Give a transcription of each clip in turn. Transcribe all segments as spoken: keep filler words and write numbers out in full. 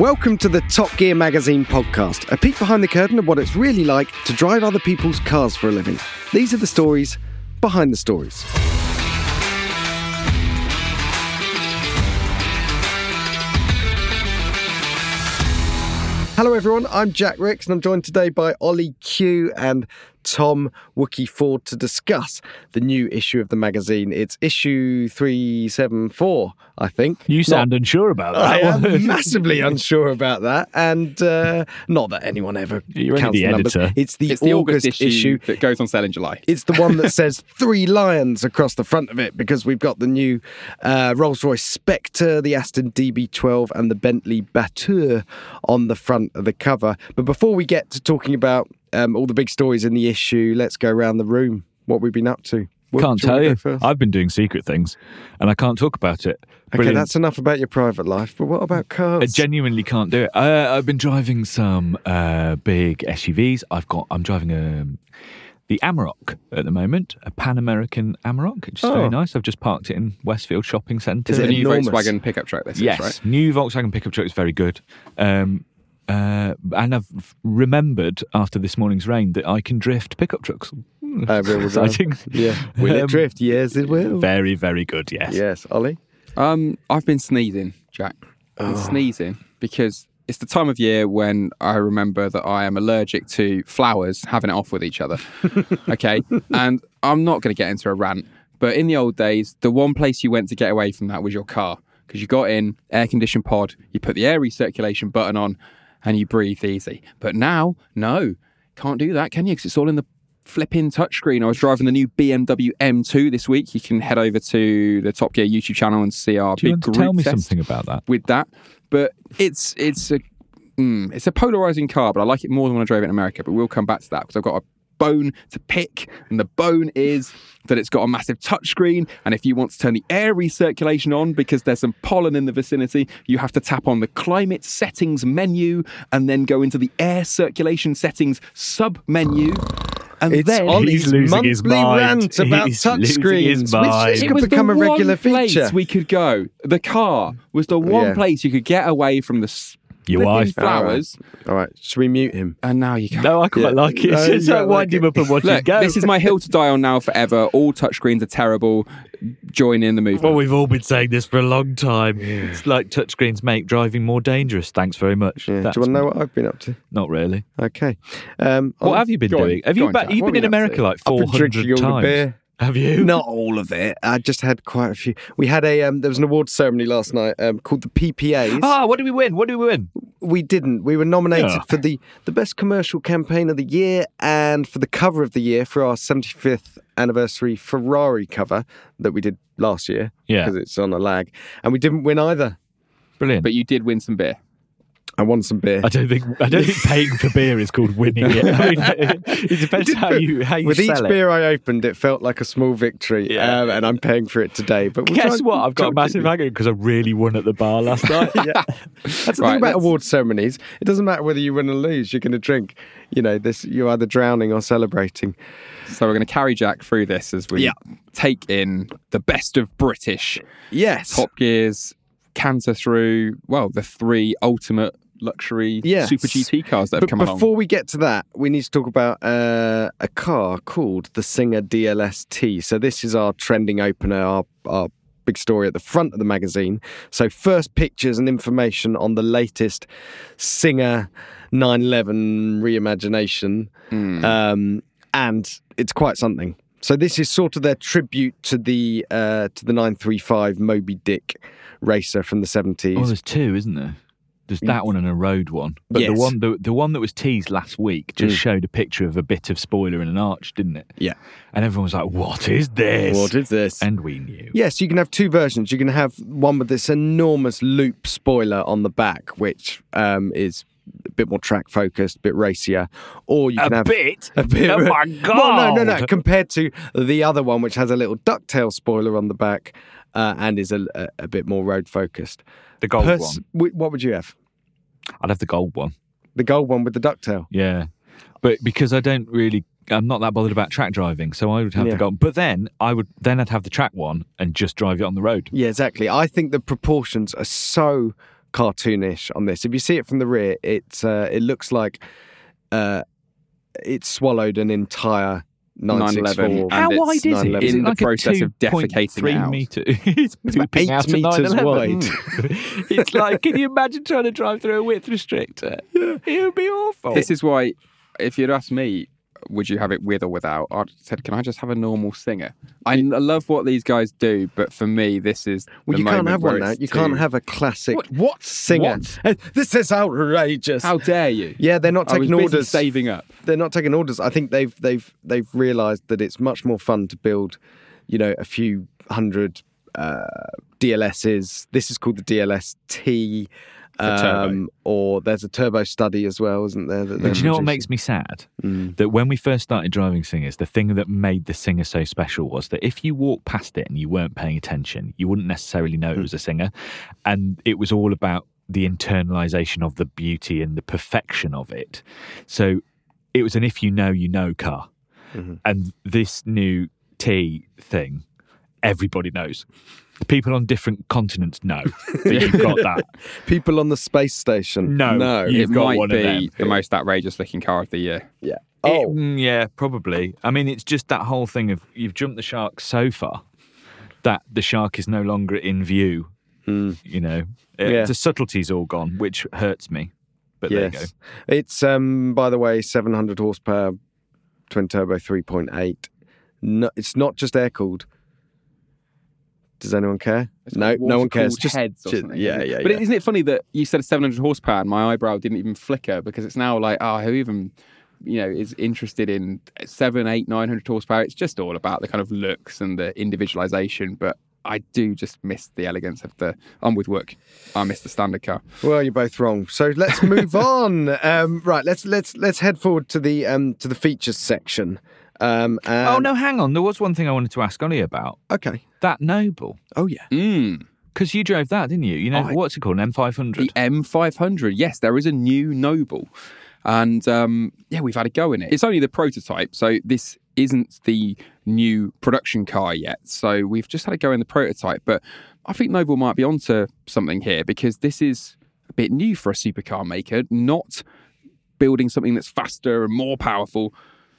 Welcome to the Top Gear Magazine podcast, a peek behind the curtain of what it's really like to drive other people's cars for a living. These are the stories behind the stories. Hello everyone, I'm Jack Rix and I'm joined today by Ollie Q and Tom Wookie Ford to discuss the new issue of the magazine. It's issue three seventy-four, I think. You sound not, unsure about that. I am massively unsure about that. And uh, not that anyone ever You're counts the, the numbers. It's the, it's the August, August issue, issue that goes on sale in July. It's the one that says three lions across the front of it because we've got the new uh, Rolls-Royce Spectre, the Aston D B twelve and the Bentley Batur on the front of the cover. But before we get to talking about um, all the big stories in the issue, let's go around the room, what we've been up to. What, can't tell you. I've been doing secret things and I can't talk about it. Brilliant. Okay, that's enough about your private life, but what about cars? I genuinely can't do it. Uh, I've been driving some uh, big S U Vs. I've got, I'm driving a... the Amarok at the moment, a Pan American Amarok, which is oh. very nice. I've just parked it in Westfield Shopping Centre. Is it a new Volkswagen pickup truck? This yes, is, right? New Volkswagen pickup truck is very good. Um, Uh, and I've remembered after this morning's rain that I can drift pickup trucks. Uh, exciting. Yeah. Will um, it drift? Yes, it will. Very, very good, yes. Yes. Ollie? Um, I've been sneezing, Jack. I've been oh. sneezing because it's the time of year when I remember that I am allergic to flowers having it off with each other. Okay? And I'm not going to get into a rant, but in the old days, the one place you went to get away from that was your car because you got in, air-conditioned pod, you put the air recirculation button on, and you breathe easy. But now, no, can't do that, can you? Because it's all in the flipping touchscreen. I was driving the new B M W M two this week. You can head over to the Top Gear YouTube channel and see our do big you want to group tell me test something about that? With that. But it's it's a mm, it's a polarising car, but I like it more than when I drove it in America. But we'll come back to that because I've got a bone to pick, and the bone is that it's got a massive touchscreen, and if you want to turn the air recirculation on because there's some pollen in the vicinity, you have to tap on the climate settings menu and then go into the air circulation settings sub-menu. And it's then Ollie's he's losing monthly his mind. Rant about touchscreens, which could become a regular feature. We could go. The car was the one yeah. place you could get away from the your wife flowers. All right. All right, should we mute him? And now you can. No, I quite yeah. like it. No, just like wind him up and watch it go. This is my hill to die on now forever. All touchscreens are terrible. Join in the movement. Well, we've all been saying this for a long time. Yeah. It's like touchscreens make driving more dangerous. Thanks very much. Yeah. Do you want to know what I've been up to? Not really. Okay. Um, what I'll, have you been doing? On, have you on, ba- you've been in America to? Like four hundred times. Beer. Have you? Not all of it. I just had quite a few. We had a, um, there was an awards ceremony last night um, called the P P As. Ah, what did we win? What did we win? We didn't. We were nominated oh. for the, the best commercial campaign of the year and for the cover of the year for our seventy-fifth anniversary Ferrari cover that we did last year. Yeah. Because it's on a lag. And we didn't win either. Brilliant. But you did win some beer. I want some beer. I don't think I don't think paying for beer is called winning it. I mean, it depends it how you how you with sell it. With each beer I opened, it felt like a small victory, yeah. um, and I'm paying for it today. But we'll guess what? I've got a massive hangover because I really won at the bar last night. yeah. That's the right, thing about let's... award ceremonies. It doesn't matter whether you win or lose. You're going to drink. You know, this you're either drowning or celebrating. So we're going to carry Jack through this as we yeah. take in the best of British yes. Top Gears. Canter through, well, the three ultimate luxury yes. Super G T cars that have but come before along. Before we get to that, we need to talk about uh, a car called the Singer D L S T. So this is our trending opener, our, our big story at the front of the magazine. So first pictures and information on the latest Singer nine eleven reimagination. Mm. Um, and it's quite something. So this is sort of their tribute to the uh, to the nine three five Moby Dick racer from the seventies. Oh, there's two, isn't there? There's that one and a road one. But yes. the one the, the one that was teased last week just mm. showed a picture of a bit of spoiler and an arch, didn't it? Yeah. And everyone was like, what is this? What is this? And we knew. Yes, yeah, so you can have two versions. You can have one with this enormous loop spoiler on the back, which um, is a bit more track focused, a bit racier, or you can a have bit? a bit. Oh my god! Well, no, no, no. Compared to the other one, which has a little ducktail spoiler on the back uh, and is a, a, a bit more road focused. The gold Pers- one. What would you have? I'd have the gold one. The gold one with the ducktail. Yeah, but because I don't really, I'm not that bothered about track driving, so I would have yeah. the gold. But then I would, then I'd have the track one and just drive it on the road. Yeah, exactly. I think the proportions are so cartoonish on this. If you see it from the rear, it uh, it looks like uh, it swallowed an entire nine eleven. How wide is it? Is in it like the process two of defecating three out. Meter. It's pooping out meters wide. It's like, can you imagine trying to drive through a width restrictor? Yeah. It would be awful. This is why, if you'd asked me, would you have it with or without? I said, can I just have a normal Singer? I love what these guys do, but for me, this is well, the you can't have one now. You too... can't have a classic what, what? Singer. What? This is outrageous. How dare you? Yeah, they're not taking I was orders. Saving up. They're not taking orders. I think they've they've they've realised that it's much more fun to build, you know, a few hundred uh, D L Ss. This is called the D L S T. Um, or there's a turbo study as well, isn't there? That but do you know what makes me sad? Mm. That when we first started driving Singers, the thing that made the Singer so special was that if you walked past it and you weren't paying attention, you wouldn't necessarily know mm. it was a Singer. And it was all about the internalisation of the beauty and the perfection of it. So it was an if you know, you know car. Mm-hmm. And this new T thing, everybody knows. People on different continents know that you've got that. People on the space station know no, you've it got might one be of them. The most outrageous looking car of the year. Yeah. Oh. It, yeah, probably. I mean, it's just that whole thing of you've jumped the shark so far that the shark is no longer in view. Mm. You know, it, yeah. The subtlety's all gone, which hurts me. But yes. There you go. It's, um, by the way, seven hundred horsepower, twin turbo three point eight. No, it's not just air cooled. Does anyone care? It's no, no one cares. Just heads or something. Yeah, yeah. But yeah. Isn't it funny that you said seven hundred horsepower and my eyebrow didn't even flicker because it's now like, oh, who even, you know, is interested in seven, eight, nine hundred horsepower? It's just all about the kind of looks and the individualization. But I do just miss the elegance of the. I'm with work. I miss the standard car. Well, you're both wrong. So let's move on. Um, right, let's let's let's head forward to the um, to the features section. Um, and... Oh no, hang on. There was one thing I wanted to ask Ollie about. Okay. That Noble. Oh, yeah. Because mm. you drove that, didn't you? You know, I, what's it called? An M five hundred? The M five hundred, yes. There is a new Noble. And, um, yeah, we've had a go in it. It's only the prototype, so this isn't the new production car yet. So we've just had a go in the prototype. But I think Noble might be onto something here because this is a bit new for a supercar maker, not building something that's faster and more powerful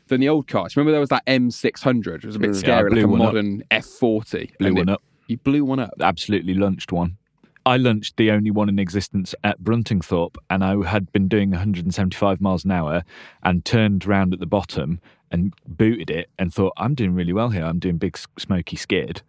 than the old cars. Remember there was that M six hundred, it was a bit scary, yeah, like a modern up. F forty. Blew one it, up. You blew one up. Absolutely lunched one. I lunched the only one in existence at Bruntingthorpe, and I had been doing one hundred seventy-five miles an hour and turned round at the bottom and booted it and thought, I'm doing really well here. I'm doing big smoky skid.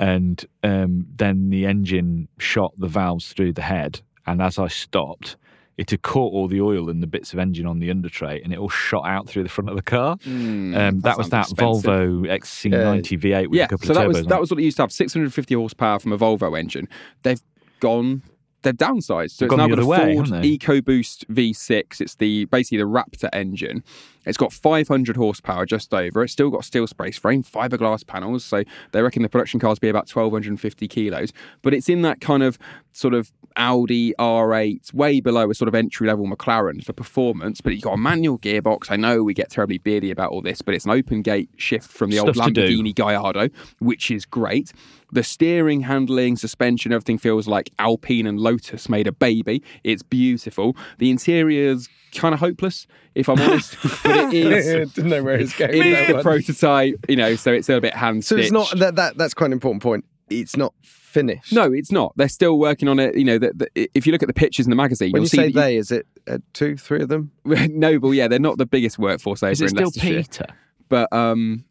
And um, then the engine shot the valves through the head, and as I stopped, it had caught all the oil and the bits of engine on the under tray, and it all shot out through the front of the car. Mm, um, that, that was that expensive. Volvo X C ninety uh, V eight with yeah, a couple so of turbos. Yeah, so that was that was what it used to have, six hundred fifty horsepower from a Volvo engine. They've gone, they've downsized. So they've it's gone now got a way, Ford EcoBoost V six. It's the basically the Raptor engine. It's got five hundred horsepower just over. It's still got steel space frame, fiberglass panels. So they reckon the production cars be about twelve fifty kilos. But it's in that kind of sort of Audi R eight, way below a sort of entry-level McLaren for performance, but you've got a manual gearbox. I know we get terribly beardy about all this, but it's an open-gate shift from the Stuff old Lamborghini Gallardo, which is great. The steering, handling, suspension, everything feels like Alpine and Lotus made a baby. It's beautiful. The interior's kind of hopeless, if I'm honest, but it is. I didn't know where it's going. It's a prototype, you know, so it's a bit hand-stitched. So it's not, that, that, that's quite an important point. It's not finished. No, it's not. They're still working on it. You know, the, the, if you look at the pictures in the magazine, when you'll you see say they, you... is it uh, two, three of them? Noble, yeah, they're not the biggest workforce over in Leicestershire. Is it still Peter? But um,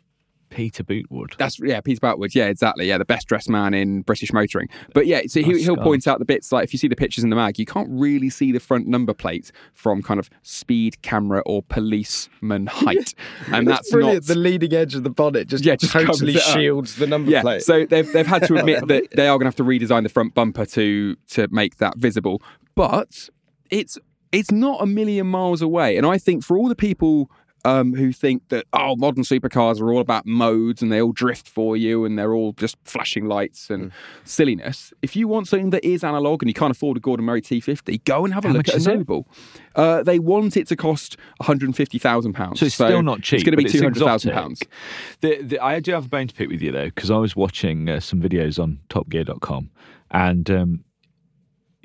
Peter Bootwood. That's yeah, Peter Bootwood. Yeah, exactly. Yeah, the best dressed man in British motoring. But yeah, so he, oh, he'll God. point out the bits like if you see the pictures in the mag, you can't really see the front number plate from kind of speed camera or policeman height, and that's, that's brilliant. Not the leading edge of the bonnet just yeah, just totally shields the number yeah, plate. So they've they've had to admit that they are going to have to redesign the front bumper to to make that visible, but it's it's not a million miles away, and I think for all the people. Um, who think that, oh, modern supercars are all about modes and they all drift for you and they're all just flashing lights and mm. silliness. If you want something that is analogue and you can't afford a Gordon Murray T fifty, go and have a How look at a Noble. Uh, they want it to cost one hundred fifty thousand pounds. So it's so still not cheap. It's going to be two hundred thousand pounds. I do have a bone to pick with you, though, because I was watching uh, some videos on top gear dot com and um,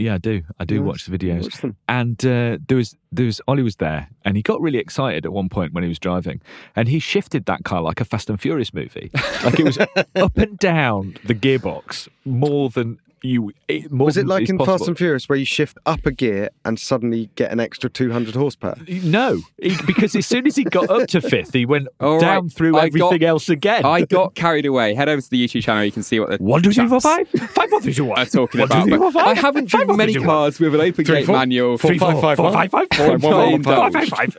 Yeah, I do. I do yes. watch the videos. Watch them. And uh, there was, there was, Ollie was there, and he got really excited at one point when he was driving, and he shifted that car like a Fast and Furious movie. Like it was up and down the gearbox more than you. More was it like in possible. Fast and Furious where you shift up a gear and suddenly get an extra two hundred horsepower? No, he, because as soon as he got up to fifth, he went All down right. through I everything got, else again. I got carried away. Head over to the YouTube channel, you can see what the one, two, three, four, five, five, one, three, two, one. I'm talking about. Two, three, four, I haven't driven many cars with an open gate manual. Three, four, five, five, five, five, one, five, five, five,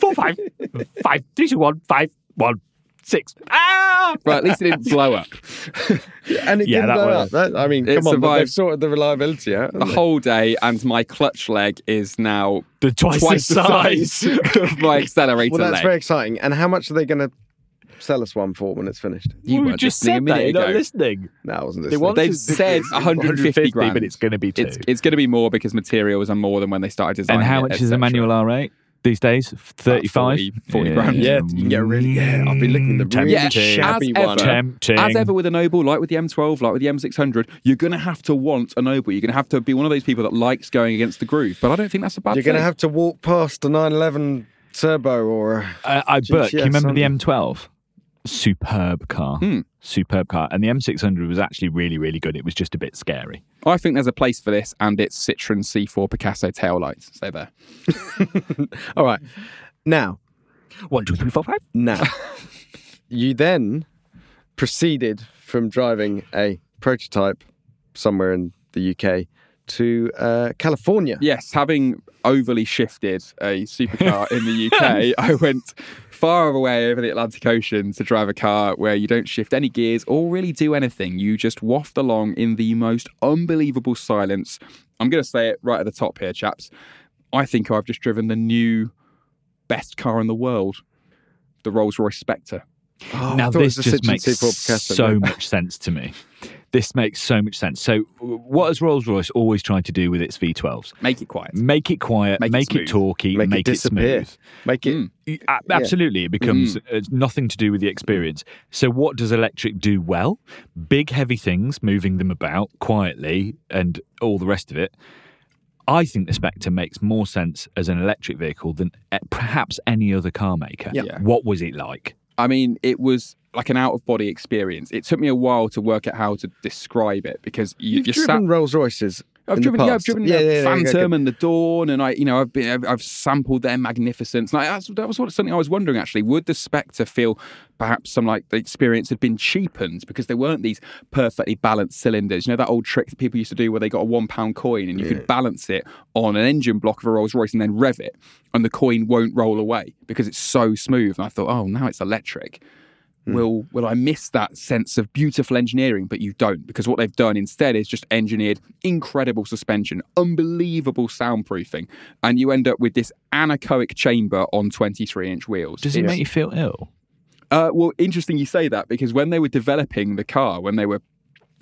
four, five, five, three, two, one, five, one. Six. Ah! Well, at least it didn't blow up. and it yeah, didn't that blow was. up. That, I mean, it come survived. on, they've sorted the reliability out. The they? whole day, and my clutch leg is now the twice, twice the size, size of my accelerator leg. Well, that's leg. very exciting. And how much are they going to sell us one for when it's finished? You well, were just said a minute that. You're ago. not listening. No, I wasn't listening. They They've said one hundred fifty grand. But it's going to be two. It's, it's going to be more because materials are more than when they started designing it. And how much it, is a manual R eight? These days, thirty-five, forty, forty yeah. grand. Yeah, yeah, really. Yeah, I've been looking at the really yeah, shabby as one. Tempting. As ever with a Noble, like with the M twelve, like with the M six hundred, you're going to have to want a Noble. You're going to have to be one of those people that likes going against the groove. But I don't think that's a bad you're thing. You're going to have to walk past a nine eleven Turbo or a uh, I But you remember the M twelve? Superb car. Mm. Superb car. And the M six hundred was actually really, really good. It was just a bit scary. I think there's a place for this, and it's Citroën C four Picasso taillights. So there. All right. Now. One, two, three, four, five. Now. You then proceeded from driving a prototype somewhere in the U K to uh, California. Yes, having overly shifted a supercar in the U K, I went far away over the Atlantic Ocean to drive a car where you don't shift any gears or really do anything. You just waft along in the most unbelievable silence. I'm going to say it right at the top here, chaps. I think I've just driven the new best car in the world, the Rolls-Royce Spectre. Oh, now this just makes so much sense to me. This makes so much sense. So what has Rolls-Royce always tried to do with its V twelves? Make it quiet. Make it quiet. Make, make it, it talky. Make, make it, it smooth. Make it... Mm. Uh, absolutely. Yeah. It becomes mm. uh, nothing to do with the experience. So what does electric do well? Big, heavy things, moving them about quietly and all the rest of it. I think the Spectre makes more sense as an electric vehicle than perhaps any other car maker. Yeah. Yeah. What was it like? I mean, it was... like an out-of-body experience. It took me a while to work out how to describe it because you, you've you're driven sat... Rolls-Royces. I've driven, yeah, I've driven yeah, the yeah, Phantom yeah, and the Dawn, and I, you know, I've been, I've, I've sampled their magnificence. And I, that was sort of something I was wondering actually. Would the Spectre feel perhaps some like the experience had been cheapened because there weren't these perfectly balanced cylinders? You know that old trick that people used to do where they got a one-pound coin and you yeah. could balance it on an engine block of a Rolls-Royce and then rev it, and the coin won't roll away because it's so smooth. And I thought, oh, now it's electric. Mm. Will will I miss that sense of beautiful engineering? But you don't, because what they've done instead is just engineered incredible suspension, unbelievable soundproofing, and you end up with this anechoic chamber on twenty-three inch wheels. Does it it's, make you feel ill? Uh, well, interesting you say that, because when they were developing the car, when they were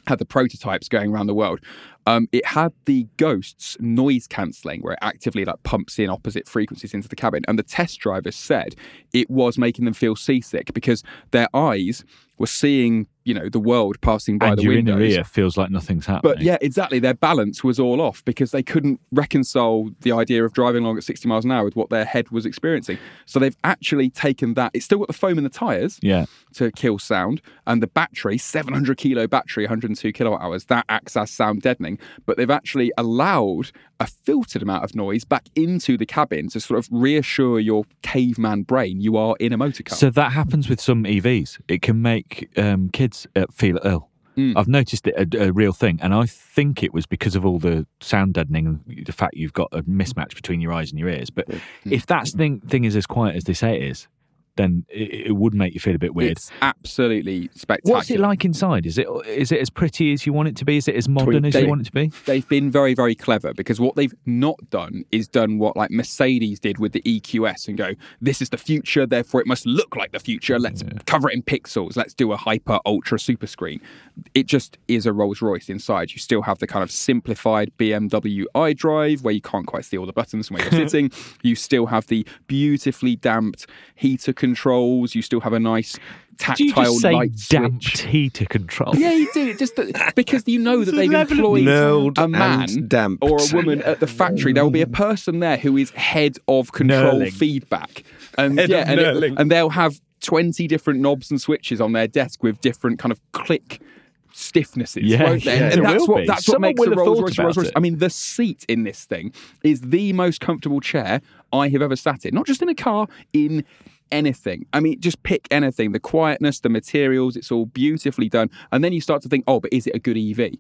had the prototypes going around the world, um, it had the Ghost's noise cancelling, where it actively like pumps in opposite frequencies into the cabin. And the test drivers said it was making them feel seasick because their eyes were seeing, you know, the world passing by and the windows. And your inner ear feels like nothing's happening. But yeah, exactly. Their balance was all off because they couldn't reconcile the idea of driving along at sixty miles an hour with what their head was experiencing. So they've actually taken that. It's still got the foam in the tyres yeah. to kill sound. And the battery, seven hundred kilo battery, one hundred two kilowatt hours, that acts as sound deadening. But they've actually allowed a filtered amount of noise back into the cabin to sort of reassure your caveman brain you are in a motorcar. So that happens with some E Vs. It can make um, kids uh, feel ill. Mm. I've noticed it a, a real thing, and I think it was because of all the sound deadening and the fact you've got a mismatch between your eyes and your ears. But mm. if that thing, thing is as quiet as they say it is, then it, it would make you feel a bit weird. It's absolutely spectacular. What's it like inside? Is it is it as pretty as you want it to be? Is it as modern they, as you want it to be? They've been very, very clever, because what they've not done is done what like Mercedes did with the E Q S and go, this is the future, therefore it must look like the future. Let's yeah. cover it in pixels. Let's do a hyper, ultra super screen. It just is a Rolls-Royce inside. You still have the kind of simplified B M W iDrive where you can't quite see all the buttons and where you're sitting. You still have the beautifully damped heater control controls. You still have a nice tactile light switch. Damped heater control? Yeah, you do. Just the, because you know that they've employed a man or a woman at the factory. There will be a person there who is head of control Nurling. feedback, and head yeah, and, it, and they'll have twenty different knobs and switches on their desk with different kind of click stiffnesses, yeah, won't they? Yeah, and that's what, that's what makes the Rolls-Royce Rolls-Royce. I mean, the seat in this thing is the most comfortable chair I have ever sat in. Not just in a car, in anything. I mean, just pick anything. The quietness, the materials, it's all beautifully done. And then you start to think, oh, but is it a good E V?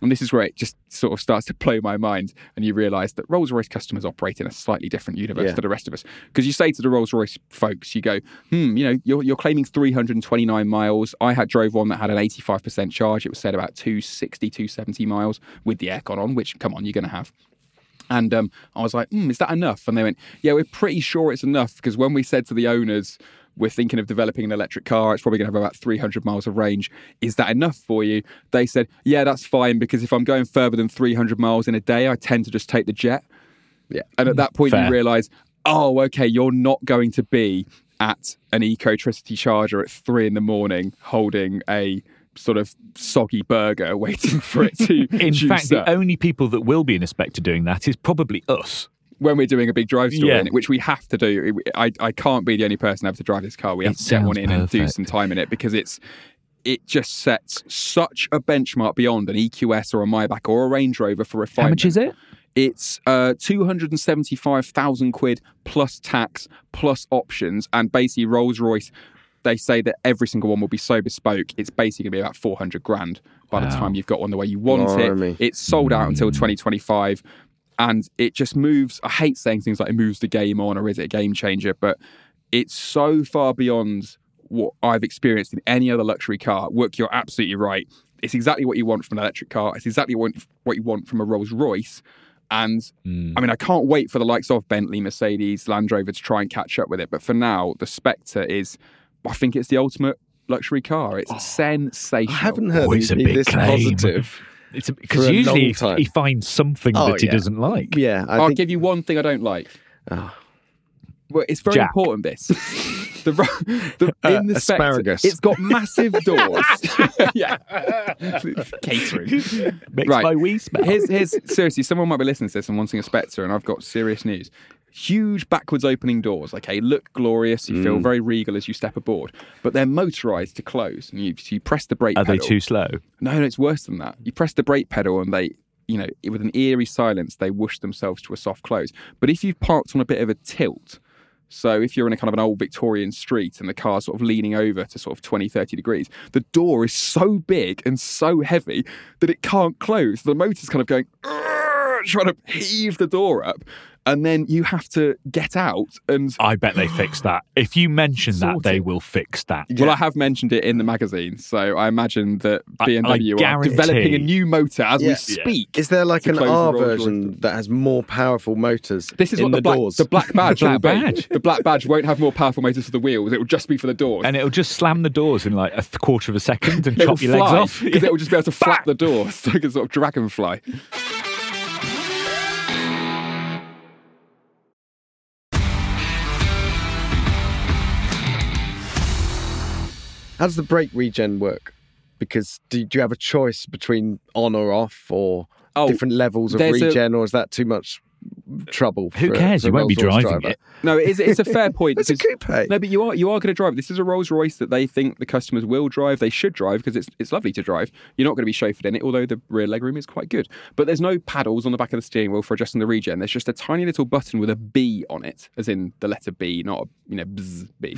And this is where it just sort of starts to blow my mind. And you realise that Rolls-Royce customers operate in a slightly different universe yeah. to the rest of us. Because you say to the Rolls-Royce folks, you go, hmm, you know, you're, you're claiming three hundred twenty-nine miles. I had drove one that had an eighty-five percent charge. It was said about two sixty, two seventy miles with the aircon on, which, come on, you're going to have. And um, I was like, hmm, is that enough? And they went, yeah, we're pretty sure it's enough. Because when we said to the owners, we're thinking of developing an electric car, it's probably going to have about three hundred miles of range. Is that enough for you? They said, yeah, that's fine, because if I'm going further than three hundred miles in a day, I tend to just take the jet. Yeah. And at that point, Fair. you realise, oh, okay, you're not going to be at an ecotricity charger at three in the morning holding a sort of soggy burger waiting for it to In fact, up. The only people that will be in a Spectre doing that is probably us. When we're doing a big drive story yeah. in it, which we have to do. I, I can't be the only person able to drive this car. We have it to get one in perfect. and do some time in it, because it's it just sets such a benchmark beyond an E Q S or a Maybach or a Range Rover for refinement. How much is it? It's uh, two hundred seventy-five thousand quid plus tax, plus options. And basically Rolls-Royce, they say that every single one will be so bespoke, it's basically going to be about four hundred grand by wow. the time you've got one the way you want Blimey. it. It's sold out mm. until twenty twenty-five. And it just moves, I hate saying things like it moves the game on or is it a game changer, but it's so far beyond what I've experienced in any other luxury car. Work, you're absolutely right. It's exactly what you want from an electric car. It's exactly what you want from a Rolls-Royce. And mm. I mean, I can't wait for the likes of Bentley, Mercedes, Land Rover to try and catch up with it. But for now, the Spectre is, I think it's the ultimate luxury car. It's oh, sensational. I haven't heard oh, it's a big this claim. positive. Because usually if he finds something oh, that he yeah. doesn't like. Yeah, I I'll think... give you one thing I don't like. Oh. Well, it's very Jack. important, this. the, the, uh, in the asparagus. Spectre, it's got massive doors. yeah. Catering. Makes right. my wee smell. Here's, here's, seriously, someone might be listening to this and wanting a Spectre, and I've got serious news. Huge backwards opening doors, okay, look glorious, you mm. feel very regal as you step aboard, but they're motorised to close, and you, you press the brake pedal. Are they too slow? No, no, it's worse than that. You press the brake pedal and they, you know, with an eerie silence, they whoosh themselves to a soft close. But if you've parked on a bit of a tilt, so if you're in a kind of an old Victorian street and the car's sort of leaning over to sort of twenty, thirty degrees, the door is so big and so heavy that it can't close. The motor's kind of going, trying to heave the door up. And then you have to get out and... I bet they fix that. If you mention that, they will fix that. Yeah. Well, I have mentioned it in the magazine, so I imagine that B M W I, I are developing a new motor as yeah. we speak. Yeah. Is there like an R version that has more powerful motors This is in what the, the black, doors? The black badge the black badge. The black badge won't have more powerful motors for the wheels. It will just be for the doors. And it will just slam the doors in like a quarter of a second and chop your legs off. Because it will just be able to flap the doors so like a sort of dragonfly. How does the brake regen work? Because do, do you have a choice between on or off or oh, different levels of regen, a... or is that too much trouble? Who for cares? A, for you won't be driving driver. it. No, it's, it's a fair point. It's a coupe. No, but you are you are going to drive. This is a Rolls-Royce that they think the customers will drive. They should drive because it's it's lovely to drive. You're not going to be chauffeured in it, although the rear legroom is quite good. But there's no paddles on the back of the steering wheel for adjusting the regen. There's just a tiny little button with a B on it, as in the letter B, not a, you know bzz, B.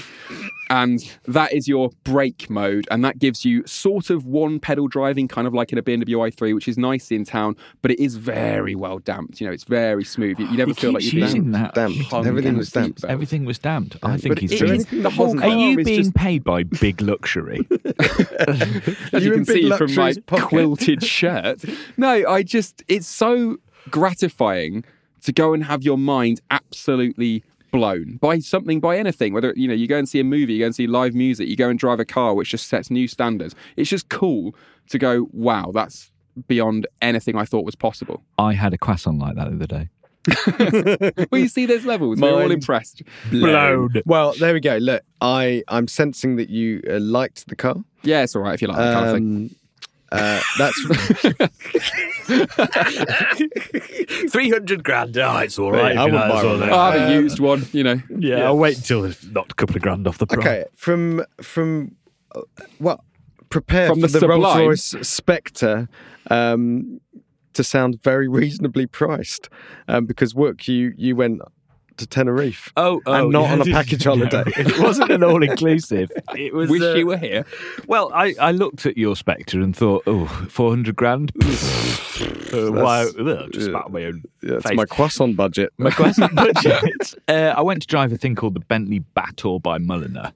And that is your brake mode, and that gives you sort of one pedal driving, kind of like in a B M W i three, which is nice in town, but it is very well damped. You know, it's very smooth. You, you never he feel like you're damped. damped. Everything was damped. Everything was damped. I think but he's doing the whole. Are you being just... paid by big luxury? As you can see from my pocket. Quilted shirt. No, I just. It's so gratifying to go and have your mind absolutely blown by something, by anything. Whether, you know, you go and see a movie, you go and see live music, you go and drive a car which just sets new standards. It's just cool to go, wow, that's beyond anything I thought was possible. I had a croissant like that the other day. Well, you see those levels. Mind we're all impressed. Blown. blown. Well, there we go. Look, I, I'm sensing that you uh, liked the car. Yeah, it's all right if you like the car. Um, thing. Uh, that's three hundred grand. Oh, it's all right. I, you know, buy all right. I have a used one, you know. Yeah, yeah. I'll wait until it's knocked a couple of grand off the price. Okay, from, from uh, well, prepare from for the, the Rolls-Royce Spectre um, to sound very reasonably priced um, because, work, you, you went... to Tenerife. Oh, oh. And not yeah. on a package holiday. No, it wasn't an all-inclusive. It was... Wish uh, you were here. Well, I, I looked at your Spectre and thought, oh, four hundred grand? uh, why? Ugh, just about my own yeah, face. It's my croissant budget. My croissant budget. Uh, I went to drive a thing called the Bentley Batur by Mulliner,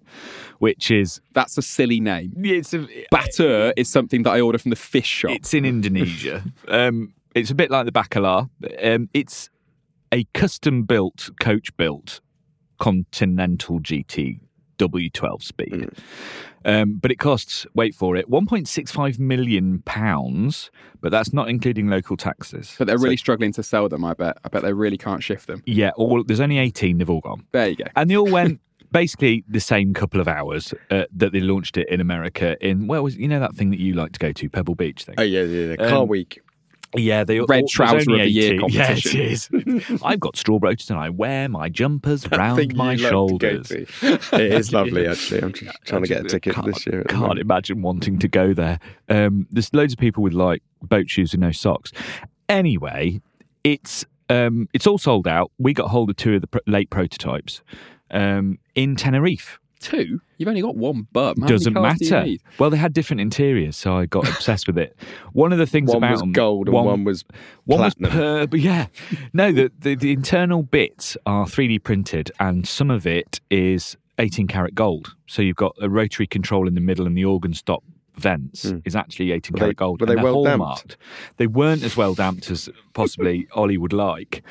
which is... That's a silly name. It's a, Batur is something that I order from the fish shop. It's in Indonesia. um, it's a bit like the Bacala. Um, it's... a custom-built, coach-built Continental G T W twelve speed. Mm. Um, but it costs, wait for it, one point six five million pounds, but that's not including local taxes. But they're really so, struggling to sell them, I bet. I bet they really can't shift them. Yeah, all, there's only eighteen, they've all gone. There you go. And they all went... basically the same couple of hours uh, that they launched it in America in, well, you know that thing that you like to go to, Pebble Beach thing? Oh, yeah, yeah, yeah. Um, Car Week. Yeah, they red all, trouser of the year competition. Yes, it is. I've got straw brooches and I wear my jumpers round my shoulders. It is lovely, actually. I'm just trying to get a ticket this year. I can't imagine wanting to go there. Um, there's loads of people with like boat shoes and no socks. Anyway, it's um, it's all sold out. We got hold of two of the pr- late prototypes um, in Tenerife. Two? You've only got one, but doesn't matter. Do well, they had different interiors, so I got obsessed with it. One of the things one about was them, gold one, and one was one platinum. was purple. Yeah, no, the, the the internal bits are three D printed, and some of it is eighteen karat gold. So you've got a rotary control in the middle, and the organ stop vents mm. is actually eighteen karat gold. Were they well damped? They weren't as well damped as possibly Ollie would like.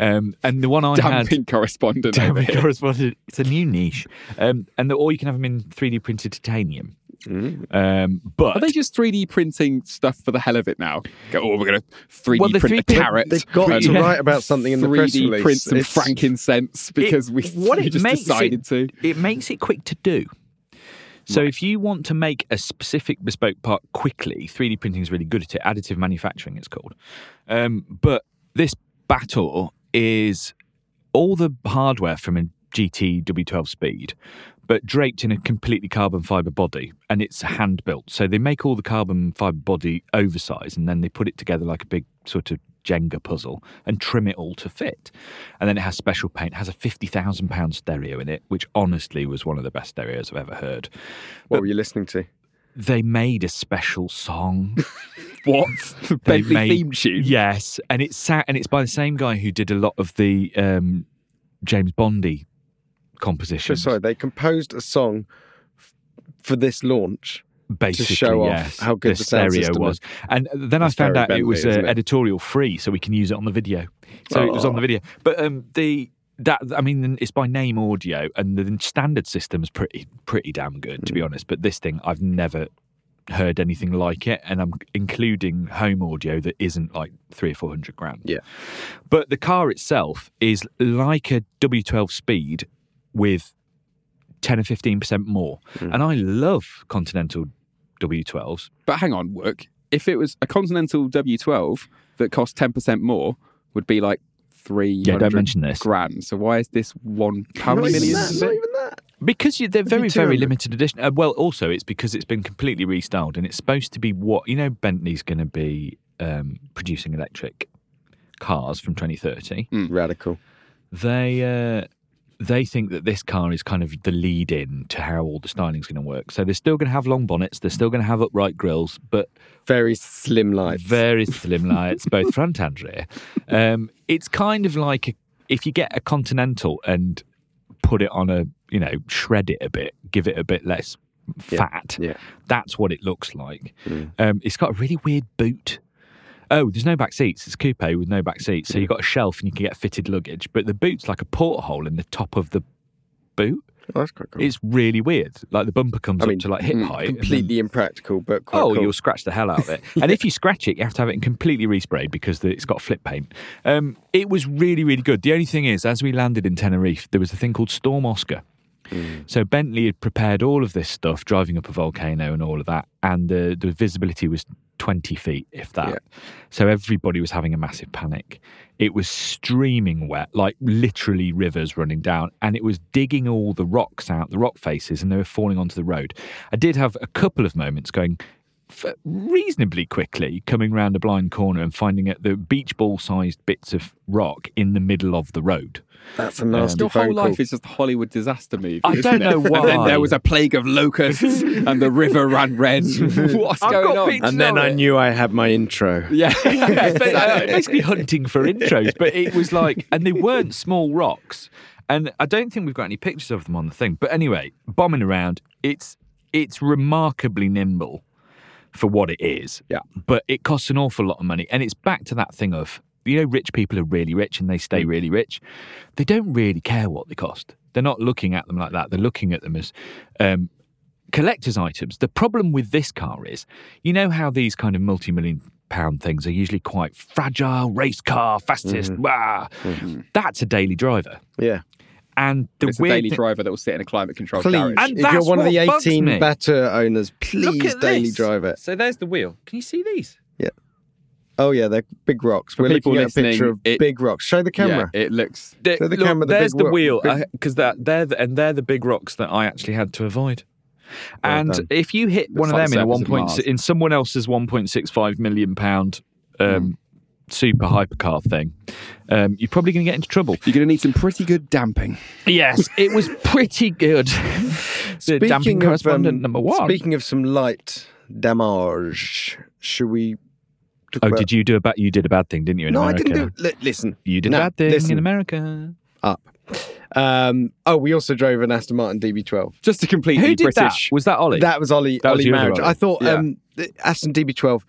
Um, and the one I Damping had... Damping correspondent. Damping correspondent. It's a new niche. Um, and the, or you can have them in three D printed titanium. Mm. Um, but Are they just three D printing stuff for the hell of it now? Go, oh, we're going to three D well, print three D a carrot. They've got and, to yeah, write about something in the press release. three D print some it's, frankincense because it, we, what we it just makes decided it, to. It makes it quick to do. So right. if you want to make a specific bespoke part quickly, three D printing is really good at it. Additive manufacturing, it's called. Um, but this Batur... is all the hardware from a G T W twelve speed, but draped in a completely carbon fibre body, and it's hand-built. So they make all the carbon fibre body oversized, and then they put it together like a big sort of Jenga puzzle and trim it all to fit. And then it has special paint. It has a fifty thousand pound stereo in it, which honestly was one of the best stereos I've ever heard. What but- were you listening to? They made a special song. What? The Bentley made, theme tune? Yes. And it's, sat, and it's by the same guy who did a lot of the um, James Bondy compositions. So sorry, they composed a song f- for this launch Basically, to show yes. off how good the, the sound stereo system was. Is. And then the I found out Bentley, it was uh, editorial free, so we can use it on the video. So oh. it was on the video. But um, the... That I mean, it's by name audio, and the standard system is pretty, pretty damn good, to be honest. But this thing, I've never heard anything like it, and I'm including home audio that isn't like three or four hundred grand. Yeah, but the car itself is like a W twelve Speed with ten or fifteen percent more, mm. and I love Continental W twelves. But hang on, work. If it was a Continental W twelve that cost ten percent more, would be like. Yeah, don't mention this. Grand. So why is this one? How many million? Not even that. Because you, they're very, very limited edition. Uh, well, also it's because it's been completely restyled, and it's supposed to be what you know. Bentley's going to be um, producing electric cars from twenty thirty. Mm. Radical. They uh, they think that this car is kind of the lead in to how all the styling's going to work. So they're still going to have long bonnets. They're still going to have upright grills, but very slim lights. Very slim lights, both front and rear. Um, It's kind of like a, if you get a Continental and put it on a, you know, shred it a bit, give it a bit less fat. Yeah, yeah. That's what it looks like. Mm. Um, it's got a really weird boot. Oh, there's no back seats. It's a coupe with no back seats. So you've got a shelf and you can get fitted luggage. But the boot's like a porthole in the top of the boot. Oh, that's quite cool. It's really weird. Like the bumper comes I up mean, to like hip height. Completely then, impractical, but quite oh, cool. You'll scratch the hell out of it. And if you scratch it, you have to have it completely resprayed because the, it's got flip paint. Um, it was really, really good. The only thing is, as we landed in Tenerife, there was a thing called Storm Oscar. Mm. So Bentley had prepared all of this stuff, driving up a volcano and all of that, and the, the visibility was twenty feet, if that. Yeah. So everybody was having a massive panic. It was streaming wet, like literally rivers running down, and it was digging all the rocks out, the rock faces, and they were falling onto the road. I did have a couple of moments going reasonably quickly, coming round a blind corner and finding out the beach ball-sized bits of rock in the middle of the road. That's a nasty um, phone Your whole call. Life is just a Hollywood disaster movie. I don't it? know why. And then there was a plague of locusts and the river ran red. What's I've going on? And then I it. knew I had my intro. Yeah. Basically hunting for intros, but it was like, and they weren't small rocks. And I don't think we've got any pictures of them on the thing. But anyway, bombing around, it's it's remarkably nimble for what it is. Yeah. But it costs an awful lot of money. And it's back to that thing of, you know, rich people are really rich and they stay really rich. They don't really care what they cost. They're not looking at them like that. They're looking at them as um, collector's items. The problem with this car is, you know how these kind of multi-million pound things are usually quite fragile, race car, fastest, mm-hmm. Wow. Mm-hmm. That's a daily driver. Yeah. And the it's a daily th- driver that will sit in a climate-controlled garage. And if you're one of the eighteen Batur owners, please daily drive it. So there's the wheel. Can you see these? Yeah. Oh, yeah, they're big rocks. For We're looking at a picture of it, big rocks. Show the camera. Yeah, it looks... Show the look, camera the there's big the rock, wheel, because that they're the, and they're the big rocks that I actually had to avoid. Well and done. If you hit it's one like of them in a one point, in someone else's one point six five million pounds... Um, mm. super hypercar thing, um, you're probably going to get into trouble. You're going to need some pretty good damping. Yes, it was pretty good. The damping correspondent um, number one. Speaking of some light damage, should we... Oh, about... did you do a bad... You did a bad thing, didn't you, in no, America? No, I didn't do... L- listen. You did no, a bad thing listen. in America. Up. Um, oh, we also drove an Aston Martin D B twelve. Just to complete Who did British... That? Was that Ollie? That was Ollie, that Ollie was Marriage. Ollie. I thought yeah. um, Aston D B twelve,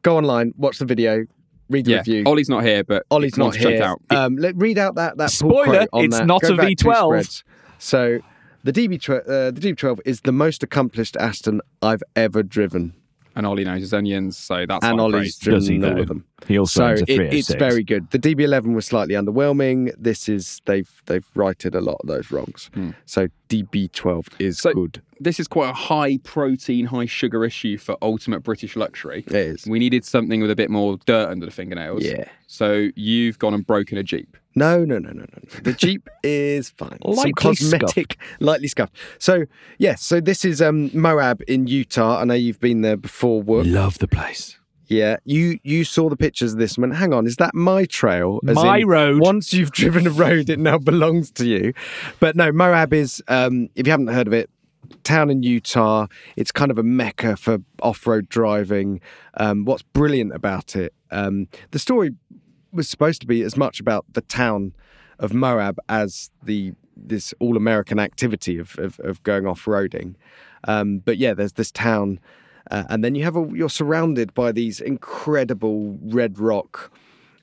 go online, watch the video... Read the yeah. review. Ollie's not here, but Ollie's not here. Out. Um, let, read out that that spoiler. On it's that. not Go a V twelve. So the D B twelve is the most accomplished Aston I've ever driven. And Ollie knows his onions, so that's and Ollie's driven Does he all know? of them. He also so it, it's very good. The D B eleven was slightly underwhelming. This is they've they've righted a lot of those wrongs. Hmm. So D B twelve is so good. This is quite a high protein, high sugar issue for ultimate British luxury. It is. We needed something with a bit more dirt under the fingernails. Yeah. So you've gone and broken a Jeep. No, no, no, no, no. The Jeep is fine. Lightly Some cosmetic, scuffed. lightly scuffed. So, yes, so this is um, Moab in Utah. I know you've been there before, Wook. Love the place. Yeah. You you saw the pictures of this one. Hang on, is that my trail? As my in, road. Once you've driven a road, it now belongs to you. But no, Moab is, um, if you haven't heard of it, town in Utah. It's kind of a mecca for off-road driving. Um, what's brilliant about it, um, the story... was supposed to be as much about the town of Moab as the this all-American activity of of, of going off-roading. Um, but yeah, there's this town, uh, and then you have a, you're surrounded by these incredible red rock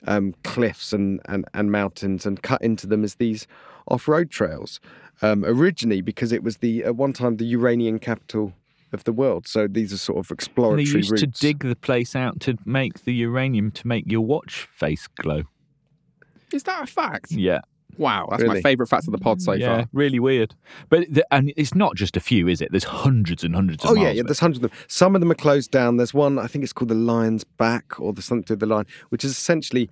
um, cliffs and, and and mountains, and cut into them is these off-road trails. Um, originally, because it was the at one time the Uranian capital of the world, so these are sort of exploratory routes. They used routes. to dig the place out to make the uranium to make your watch face glow. Is that a fact? Yeah. Wow, that's really? my favourite fact of the pod so yeah, far. Really weird. But the, and it's not just a few, is it? There's hundreds and hundreds of Oh, miles yeah, yeah, there's hundreds of them. Some of them are closed down. There's one, I think it's called the Lion's Back or the something through the Lion, which is essentially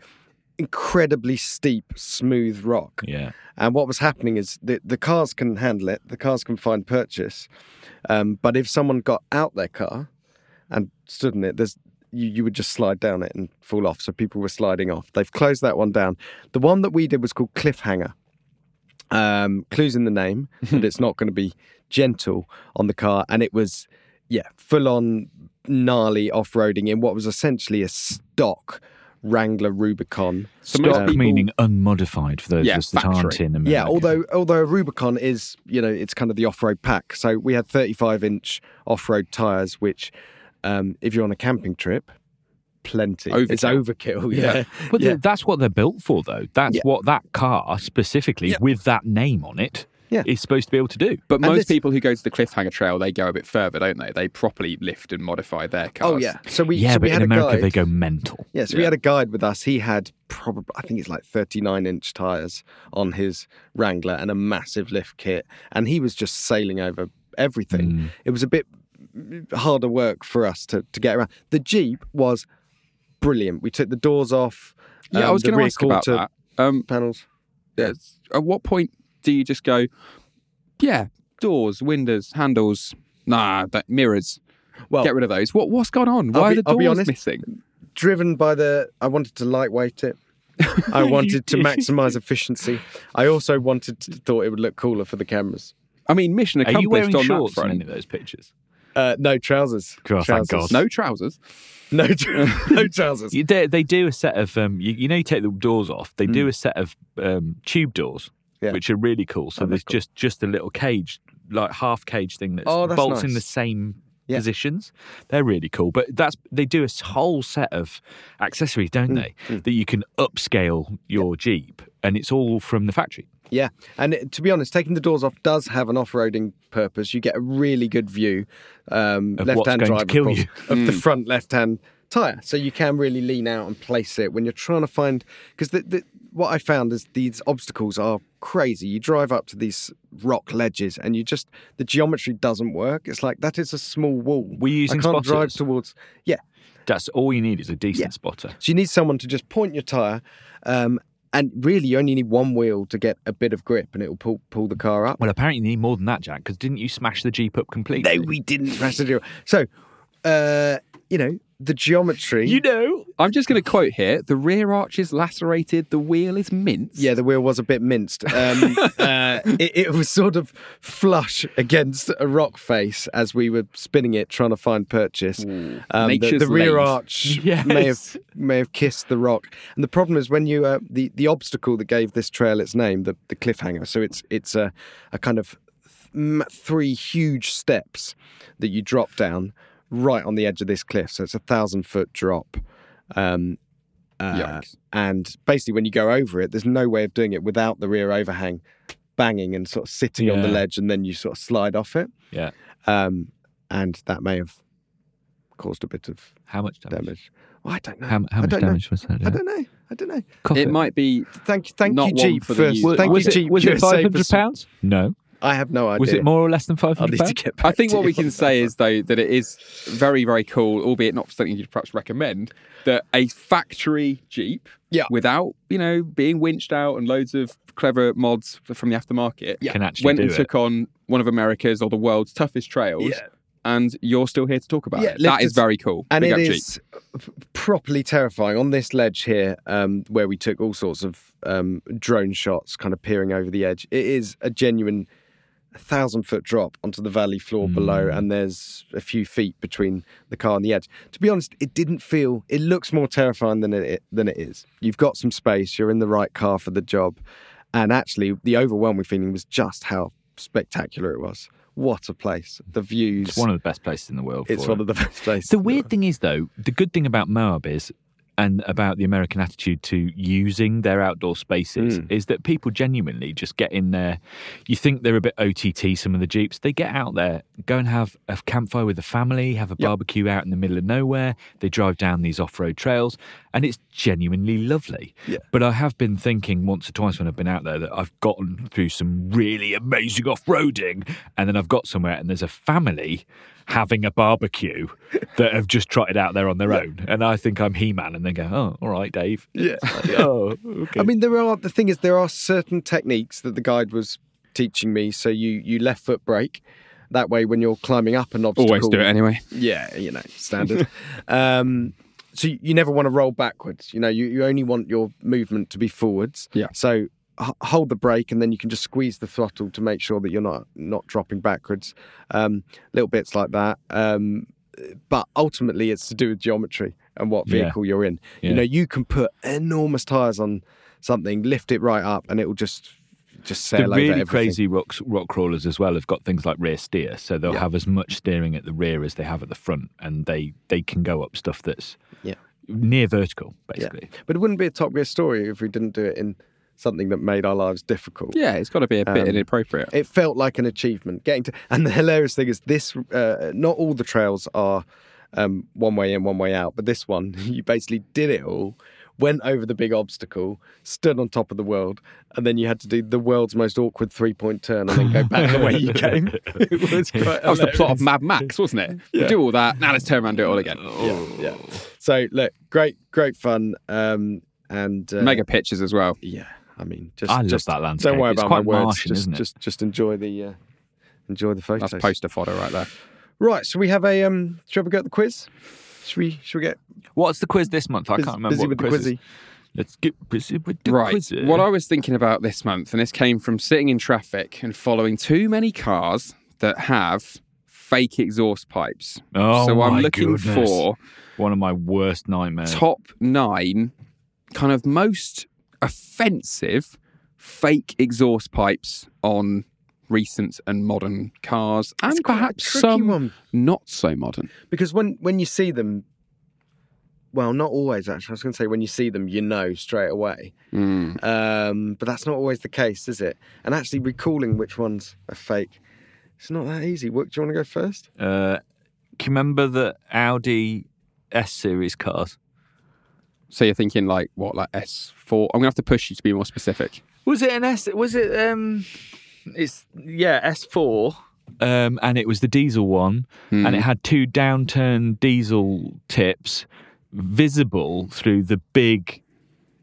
incredibly steep, smooth rock. Yeah. And what was happening is the, the cars can handle it. The cars can find purchase. Um, but if someone got out their car and stood in it, there's you, you would just slide down it and fall off. So people were sliding off. They've closed that one down. The one that we did was called Cliffhanger. Um, clues in the name, but it's not going to be gentle on the car. And it was, yeah, full-on gnarly off-roading in what was essentially a stock Wrangler Rubicon. So stock people, meaning unmodified for those yeah, that aren't in America. Yeah, although although a Rubicon is, you know, it's kind of the off-road pack. So we had thirty-five inch off-road tyres, which um, if you're on a camping trip, plenty. Overkill. It's overkill, yeah. yeah. But yeah. The, that's what they're built for, though. That's yeah. what that car, specifically, yeah. with that name on it, yeah. is supposed to be able to do. But and most this... people who go to the cliffhanger trail, they go a bit further, don't they? They properly lift and modify their cars. Oh, yeah. So we, yeah, so but we had in America, guide. They go mental. Yeah, so yeah. we had a guide with us. He had probably, I think it's like thirty-nine inch tyres on his Wrangler and a massive lift kit. And he was just sailing over everything. Mm. It was a bit harder work for us to, to get around. The Jeep was brilliant. We took the doors off. Yeah, um, I was going to ask about that. Um, panels. Yes. At what point do you just go, yeah, doors, windows, handles, nah, that mirrors, well, get rid of those. What What's gone on? Why be, are the doors I'll be honest, missing? Driven by the, I wanted to lightweight it. I wanted to maximise efficiency. I also wanted to, thought it would look cooler for the cameras. I mean, mission accomplished. Are you wearing on shorts in any of those pictures? Uh, no trousers. God, trousers. Thank God. No trousers. No, tr- no trousers. You, they, they do a set of, um, you, you know, you take the doors off. They mm. do a set of um, tube doors, yeah. which are really cool. So oh, there's cool. just just a little cage, like half cage thing that's, oh, that's bolts nice. in the same yeah. positions. They're really cool. But that's they do a whole set of accessories, don't mm. they? Mm. That you can upscale your yeah. Jeep, and it's all from the factory. Yeah, and to be honest, taking the doors off does have an off-roading purpose. You get a really good view, um, of left-hand drive, of, course, of mm. the front left-hand tyre. So you can really lean out and place it when you're trying to find... Because the, the, what I found is these obstacles are crazy. You drive up to these rock ledges and you just... The geometry doesn't work. It's like, that is a small wall. We're using I can't spotters. drive towards... Yeah. That's all you need is a decent yeah. spotter. So you need someone to just point your tyre... Um, And really, you only need one wheel to get a bit of grip and it'll pull pull the car up. Well, apparently you need more than that, Jack, because didn't you smash the Jeep up completely? No, we didn't smash the Jeep. So, uh, you know, the geometry... You know, I'm just going to quote here, the rear arch is lacerated, the wheel is minced. Yeah, the wheel was a bit minced. Um, uh, it, it was sort of flush against a rock face as we were spinning it, trying to find purchase. Um, the the rear arch yes. may have may have kissed the rock. And the problem is when you... Uh, the, the obstacle that gave this trail its name, the, the cliffhanger, so it's, it's a, a kind of th- three huge steps that you drop down right on the edge of this cliff. So it's a thousand foot drop. Um, uh, and basically when you go over it, there's no way of doing it without the rear overhang banging and sort of sitting yeah. on the ledge, and then you sort of slide off it. Yeah. Um, and that may have caused a bit of... How much damage? damage. Well, I don't know. How, how much damage know. was that? Yeah. I don't know. I don't know. Coffee. It might be... Thank, thank you, Jeep. For the was, thank was you, it, Jeep. Was it five hundred pounds? No. I have no idea. Was it more or less than five hundred pounds? I think what we can say is, though, that it is very, very cool, albeit not something you'd perhaps recommend, that a factory Jeep, yeah. without, you know, being winched out and loads of clever mods from the aftermarket, yeah. can actually went do and it. took on one of America's or the world's toughest trails, yeah. and you're still here to talk about yeah, it. That is very cool. And Big it is Jeep. properly terrifying. On this ledge here, um, where we took all sorts of um, drone shots, kind of peering over the edge, it is a genuine... a thousand foot drop onto the valley floor mm. below, and there's a few feet between the car and the edge. To be honest, it didn't feel... It looks more terrifying than it than it is. You've got some space, you're in the right car for the job, and actually the overwhelming feeling was just how spectacular it was. What a place. The views... It's one of the best places in the world. It's for one it. of the best places. The weird thing is, though, the good thing about Moab is... and about the American attitude to using their outdoor spaces mm. is that people genuinely just get in there. You think they're a bit O T T, some of the Jeeps. They get out there, go and have a campfire with the family, have a yep. barbecue out in the middle of nowhere. They drive down these off-road trails, and it's genuinely lovely. Yeah. But I have been thinking once or twice when I've been out there that I've gotten through some really amazing off-roading, and then I've got somewhere and there's a family having a barbecue that have just trotted out there on their yeah. own, and I think I'm He-Man, and they go, oh, all right, Dave. Yeah. Like, oh, okay. I mean, there are the thing is there are certain techniques that the guide was teaching me. So you you left foot brake. That way, when you're climbing up an obstacle, always do it anyway. Yeah, you know, standard. um, so you never want to roll backwards. You know, you you only want your movement to be forwards. Yeah. So h- hold the brake, and then you can just squeeze the throttle to make sure that you're not not dropping backwards. Um, little bits like that. Um, but ultimately, it's to do with geometry and what vehicle yeah. you're in. Yeah. You know, you can put enormous tyres on something, lift it right up, and it will just just sail over everything. The really crazy rock, rock crawlers as well have got things like rear steer, so they'll yeah. have as much steering at the rear as they have at the front, and they, they can go up stuff that's yeah. near vertical, basically. Yeah. But it wouldn't be a Top Gear story if we didn't do it in something that made our lives difficult. Yeah, it's got to be a bit um, inappropriate. It felt like an achievement. Getting to, and the hilarious thing is this, uh, not all the trails are um, one way in, one way out, but this one, you basically did it all, went over the big obstacle, stood on top of the world, and then you had to do the world's most awkward three-point turn and then go back the way you came. It was quite that hilarious. Was the plot of Mad Max, wasn't it? Yeah. We do all that, now let's turn around and do it all again. Oh. Yeah, yeah. So, look, great, great fun. Um, and uh, mega pictures as well. Yeah, I mean, just... I just, love that landscape. Don't worry it's about my words. Martian, just, just, just enjoy the uh, enjoy the photos. That's poster fodder right there. Right, so we have a... Um, should we go at the quiz? Should we, should we get... What's the quiz this month? I busy, can't remember busy what with the quiz the is. Let's get busy with the right. quiz. What I was thinking about this month, and this came from sitting in traffic and following too many cars that have fake exhaust pipes. Oh, so I'm my looking goodness. for... One of my worst nightmares. Top nine kind of most offensive fake exhaust pipes on recent and modern cars, and it's perhaps some one. not so modern. Because when, when you see them, well, not always actually. I was going to say when you see them, you know straight away. Mm. Um, but that's not always the case, is it? And actually recalling which ones are fake, it's not that easy. Wook, do you want to go first? Uh, can you remember the Audi S-Series cars? So you're thinking like, what, like S four? I'm going to have to push you to be more specific. Was it an S? Was it... Um... It's, yeah, S four. Um, and it was the diesel one. Mm. And it had two downturned diesel tips visible through the big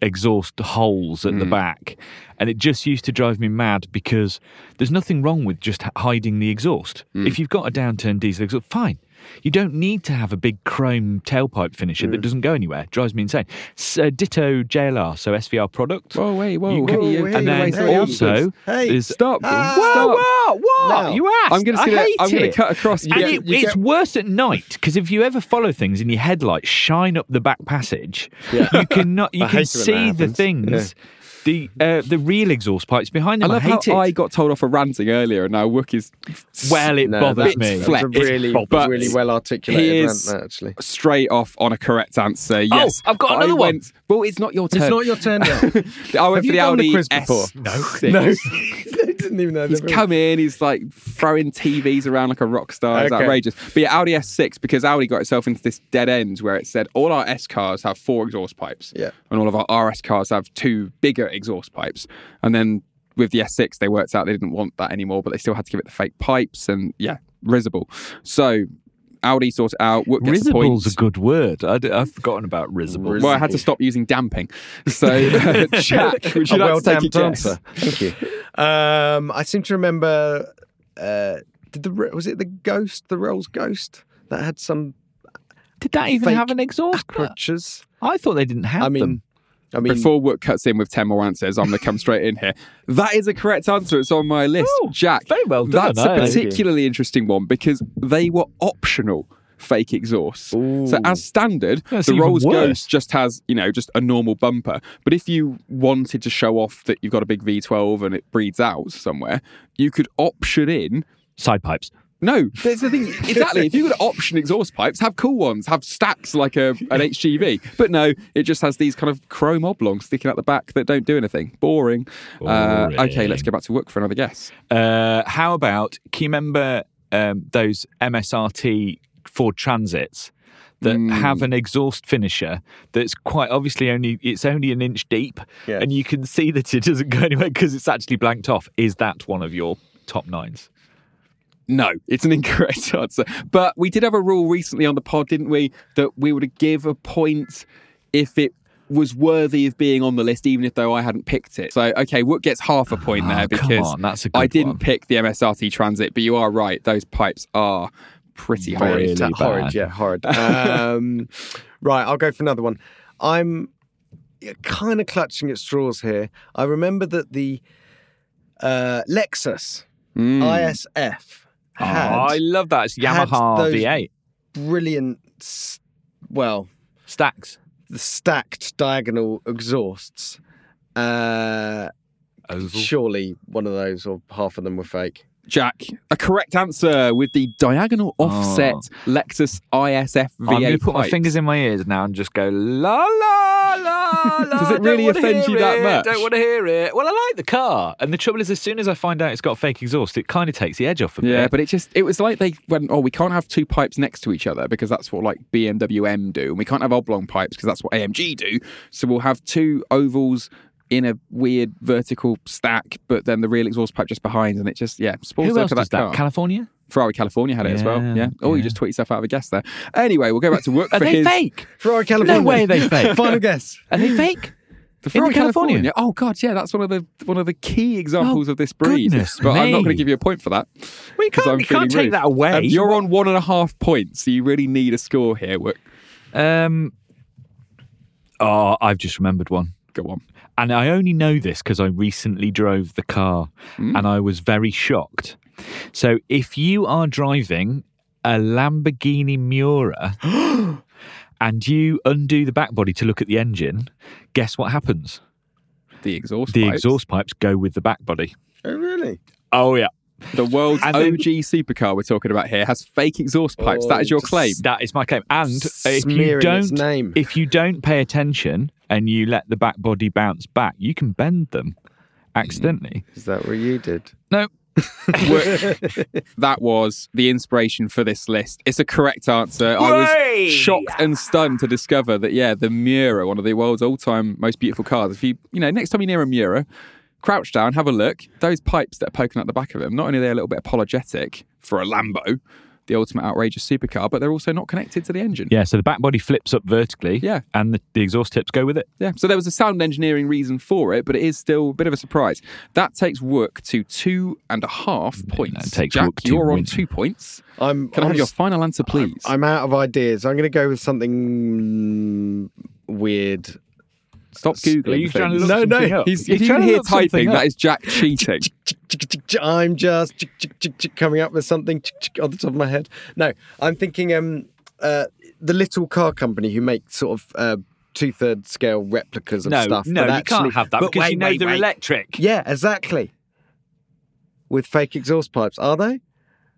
exhaust holes at mm. the back. And it just used to drive me mad because there's nothing wrong with just hiding the exhaust. Mm. If you've got a downturned diesel exhaust, fine. You don't need to have a big chrome tailpipe finisher mm. that doesn't go anywhere. It drives me insane. So, ditto J L R, so S V R product. Whoa, wait, whoa, whoa, whoa. And then hey, also, hey, there's... Stop. Uh, stop. What? What? No. You asked. I'm going to cut across. You and get, it, you it's get... worse at night, because if you ever follow things and your headlights shine up the back passage, yeah. you, cannot, you can see the things... Yeah. The uh, the real exhaust pipes behind them. I, love I hate how it. I got told off for ranting earlier, and now Wook is well. It no, bothers me. That's a really, bothers. really well articulated rant, actually. Straight off on a correct answer. Yes, oh, I've got another I one. Went, well, it's not your turn. It's not your turn. Now. I went Have for the Audi the S six. No, no. I didn't even know. He's come in. He's like throwing T Vs around like a rock star. It's okay. outrageous. But yeah, Audi S six, because Audi got itself into this dead end where it said all our S cars have four exhaust pipes, yeah, and all of our R S cars have two bigger exhaust pipes. And then with the S six they worked out they didn't want that anymore, but they still had to give it the fake pipes, and yeah, risible. So Audi sort it out. What gets risible's the a good word. I d- I've forgotten about risible. Risible. Well, I had to stop using damping. So uh, Jack, would you like well to take your answer? Thank you. Um, I seem to remember uh, did the was it the Ghost, the Rolls Ghost that had some Did that even have an exhaust? I thought they didn't have I mean, them. I mean, before Wook cuts in with ten more answers, I'm going to come straight in here. That is a correct answer. It's on my list. Oh, Jack, very well done. That's a particularly interesting one because they were optional fake exhausts. Ooh. So as standard, yeah, the Rolls Ghost just has, you know, just a normal bumper. But if you wanted to show off that you've got a big V twelve and it breeds out somewhere, you could option in... Side pipes. No, there's the thing. Exactly. If you've got option exhaust pipes, have cool ones, have stacks like a an H G V. But no, it just has these kind of chrome oblongs sticking out the back that don't do anything. Boring. Boring. Uh, okay, let's go back to work for another guess. Uh, how about, can you remember um, those M S R T Ford Transits that mm. have an exhaust finisher that's quite obviously only, it's only an inch deep, yeah, and you can see that it doesn't go anywhere because it's actually blanked off? Is that one of your top nines? No, it's an incorrect answer. But we did have a rule recently on the pod, didn't we, that we would give a point if it was worthy of being on the list, even if though I hadn't picked it. So, okay, Wook gets half a point oh, there because on, that's a good I didn't one. pick the M S R T Transit, but you are right. Those pipes are pretty really horrid. Bad. Horrid, yeah, horrid. um, right, I'll go for another one. I'm kind of clutching at straws here. I remember that the uh, Lexus mm. I S F... Oh, I love that. It's Yamaha those V eight. Brilliant, well... Stacks. The stacked diagonal exhausts. Uh, Surely one of those or half of them were fake. Jack, a correct answer with the diagonal offset oh. Lexus I S F V eight. I'm going to put my fingers in my ears now and just go, la, la, la, la. Does it really offend you it. that much? Don't want to hear it. Well, I like the car. And the trouble is, as soon as I find out it's got fake exhaust, it kind of takes the edge off of it. Yeah, bit. but it just, it was like they went, oh, we can't have two pipes next to each other because that's what like B M W M do. And we can't have oblong pipes because that's what A M G do. So we'll have two ovals in a weird vertical stack, but then the real exhaust pipe just behind, and it just, yeah. Who else does that? California? Ferrari California had it yeah, as well, yeah. Oh, yeah. You just tweet yourself out of a guess there. Anyway, we'll go back to work for his... Are they fake? Ferrari California. No way are they fake. Final guess. Are they fake? The Ferrari California? California? Oh, God, yeah, that's one of the one of the key examples oh, of this breed. Goodness but me. I'm not going to give you a point for that. Well, you can't, you can't take rude. that away. Um, you're on one and a half points, so you really need a score here, Work. Um. Oh, I've just remembered one. Go on. And I only know this because I recently drove the car mm. and I was very shocked. So if you are driving a Lamborghini Miura and you undo the back body to look at the engine, guess what happens? The exhaust the pipes. The exhaust pipes go with the back body. Oh, really? Oh, yeah. The world's then, O G supercar we're talking about here has fake exhaust pipes. Oh, that is your claim. That is my claim. And if you don't, name. if you don't pay attention and you let the back body bounce back, you can bend them accidentally. Is that what you did? No. That was the inspiration for this list. It's a correct answer. Yay! I was shocked and stunned to discover that, yeah, the Miura, one of the world's all-time most beautiful cars. If you, you know, next time you're near a Miura, crouch down, have a look. Those pipes that are poking out the back of them, not only are they a little bit apologetic for a Lambo, the ultimate outrageous supercar, but they're also not connected to the engine. Yeah, so the back body flips up vertically yeah. and the, the exhaust tips go with it. Yeah, so there was a sound engineering reason for it, but it is still a bit of a surprise. That takes Work to two and a half points. Takes Jack, you're on two points. I'm, Can I'm I have just, your final answer, please? I'm, I'm out of ideas. I'm going to go with something weird. Stop Googling. Trying to look no, no. He's, if you can hear typing, that is Jack cheating. I'm just coming up with something on the top of my head. No, I'm thinking um, uh, the little car company who make sort of uh, two-third scale replicas of no, stuff. No, no, you can't have that because wait, you know wait, they're wait. electric. Yeah, exactly. With fake exhaust pipes, are they?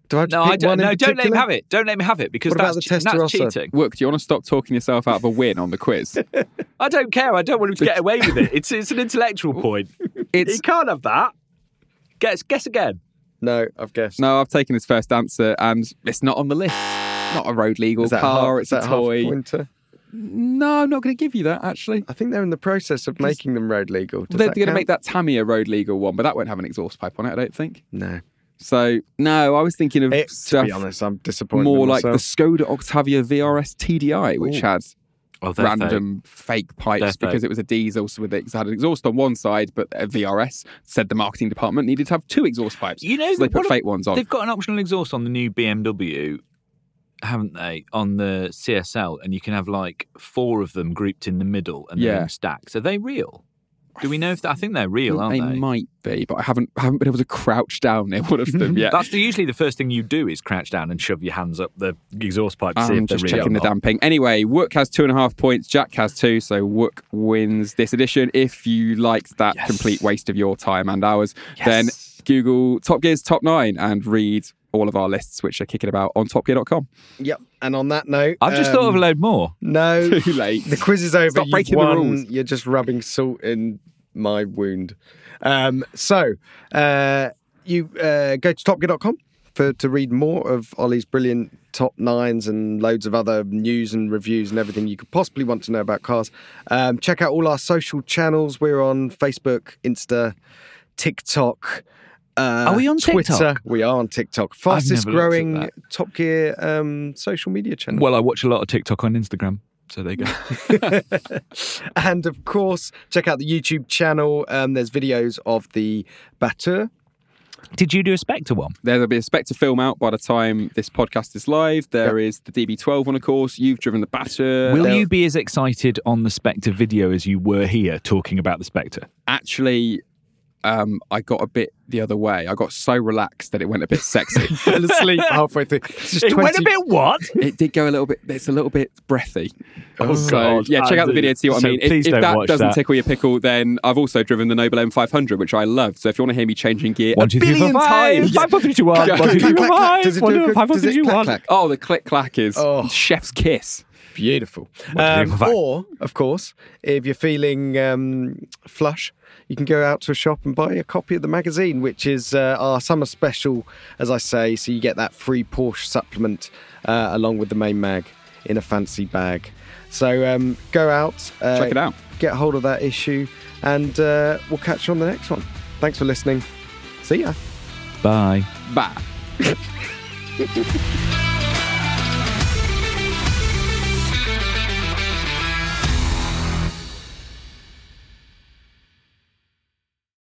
Do I no, I don't, no don't let him have it. Don't let him have it because that's, the that's cheating. Look, do you want to stop talking yourself out of a win on the quiz? I don't care. I don't want him to get away with it. It's it's an intellectual point. It's, he can't have that. Guess guess again. No, I've guessed. No, I've taken his first answer and it's not on the list. Not a road legal car. Half, it's a toy. Winter? No, I'm not going to give you that, actually. I think they're in the process of making them road legal. Does they're going to make that Tamiya road legal one, but that won't have an exhaust pipe on it, I don't think. No. So, no, I was thinking of it, stuff... To be honest, I'm disappointed More like myself. the Skoda Octavia V R S T D I, which Ooh. had oh, random fake, fake pipes they're because fake. it was a diesel, so it had an exhaust on one side, but a V R S said the marketing department needed to have two exhaust pipes. You know, so they put fake ones on. They've got an optional exhaust on the new B M W, haven't they, on the C S L, and you can have, like, four of them grouped in the middle and yeah. then stacked. Are they real? Do we know if... That, I think they're real, aren't they? They might be, but I haven't I haven't been able to crouch down near one of them yet. That's the, usually the first thing you do is crouch down and shove your hands up the exhaust pipe to I'm see if they're real. I'm just checking the damn ping. Anyway, Wook has two and a half points, Jack has two, so Wook wins this edition. If you liked that yes. complete waste of your time and ours, yes. then Google Top Gear's Top nine and read all of our lists, which are kicking about on top gear dot com. Yep. And on that note... I've just um, thought of a load more. No. Too late. The quiz is over. Stop You've breaking won. the rules. You're just rubbing salt in my wound. Um, so, uh, you uh, go to top gear dot com for to read more of Ollie's brilliant top nines and loads of other news and reviews and everything you could possibly want to know about cars. Um, check out all our social channels. We're on Facebook, Insta, TikTok... Uh, are we on Twitter? TikTok? We are on TikTok. Fastest growing Top Gear um, social media channel. Well, I watch a lot of TikTok on Instagram, so there you go. And of course, check out the YouTube channel. Um, there's videos of the Batur. Did you do a Spectre one? There'll be a Spectre film out by the time this podcast is live. There yep. is the D B twelve one, of course. You've driven the Batur. Will They'll... you be as excited on the Spectre video as you were here talking about the Spectre? Actually... um, I got a bit the other way. I got so relaxed that it went a bit sexy. Fell asleep halfway through. It twenty... went a bit what? It did go a little bit, it's a little bit breathy. Oh, so, God. Yeah, check out the video to see what so I mean. If, if that doesn't that. tickle your pickle, then I've also driven the Noble M five hundred, which I loved. So if you want to hear me changing gear one, two, a billion times. five, four, three, two, one, one, two, three, five, one, two, three, five, one. Oh, the click clack is oh. chef's kiss. Beautiful. Um, or, of course, if you're feeling um, flush, you can go out to a shop and buy a copy of the magazine, which is uh, our summer special, as I say. So you get that free Porsche supplement uh, along with the main mag in a fancy bag. So um, go out. Uh, Check it out. Get hold of that issue. And uh, we'll catch you on the next one. Thanks for listening. See ya. Bye. Bye.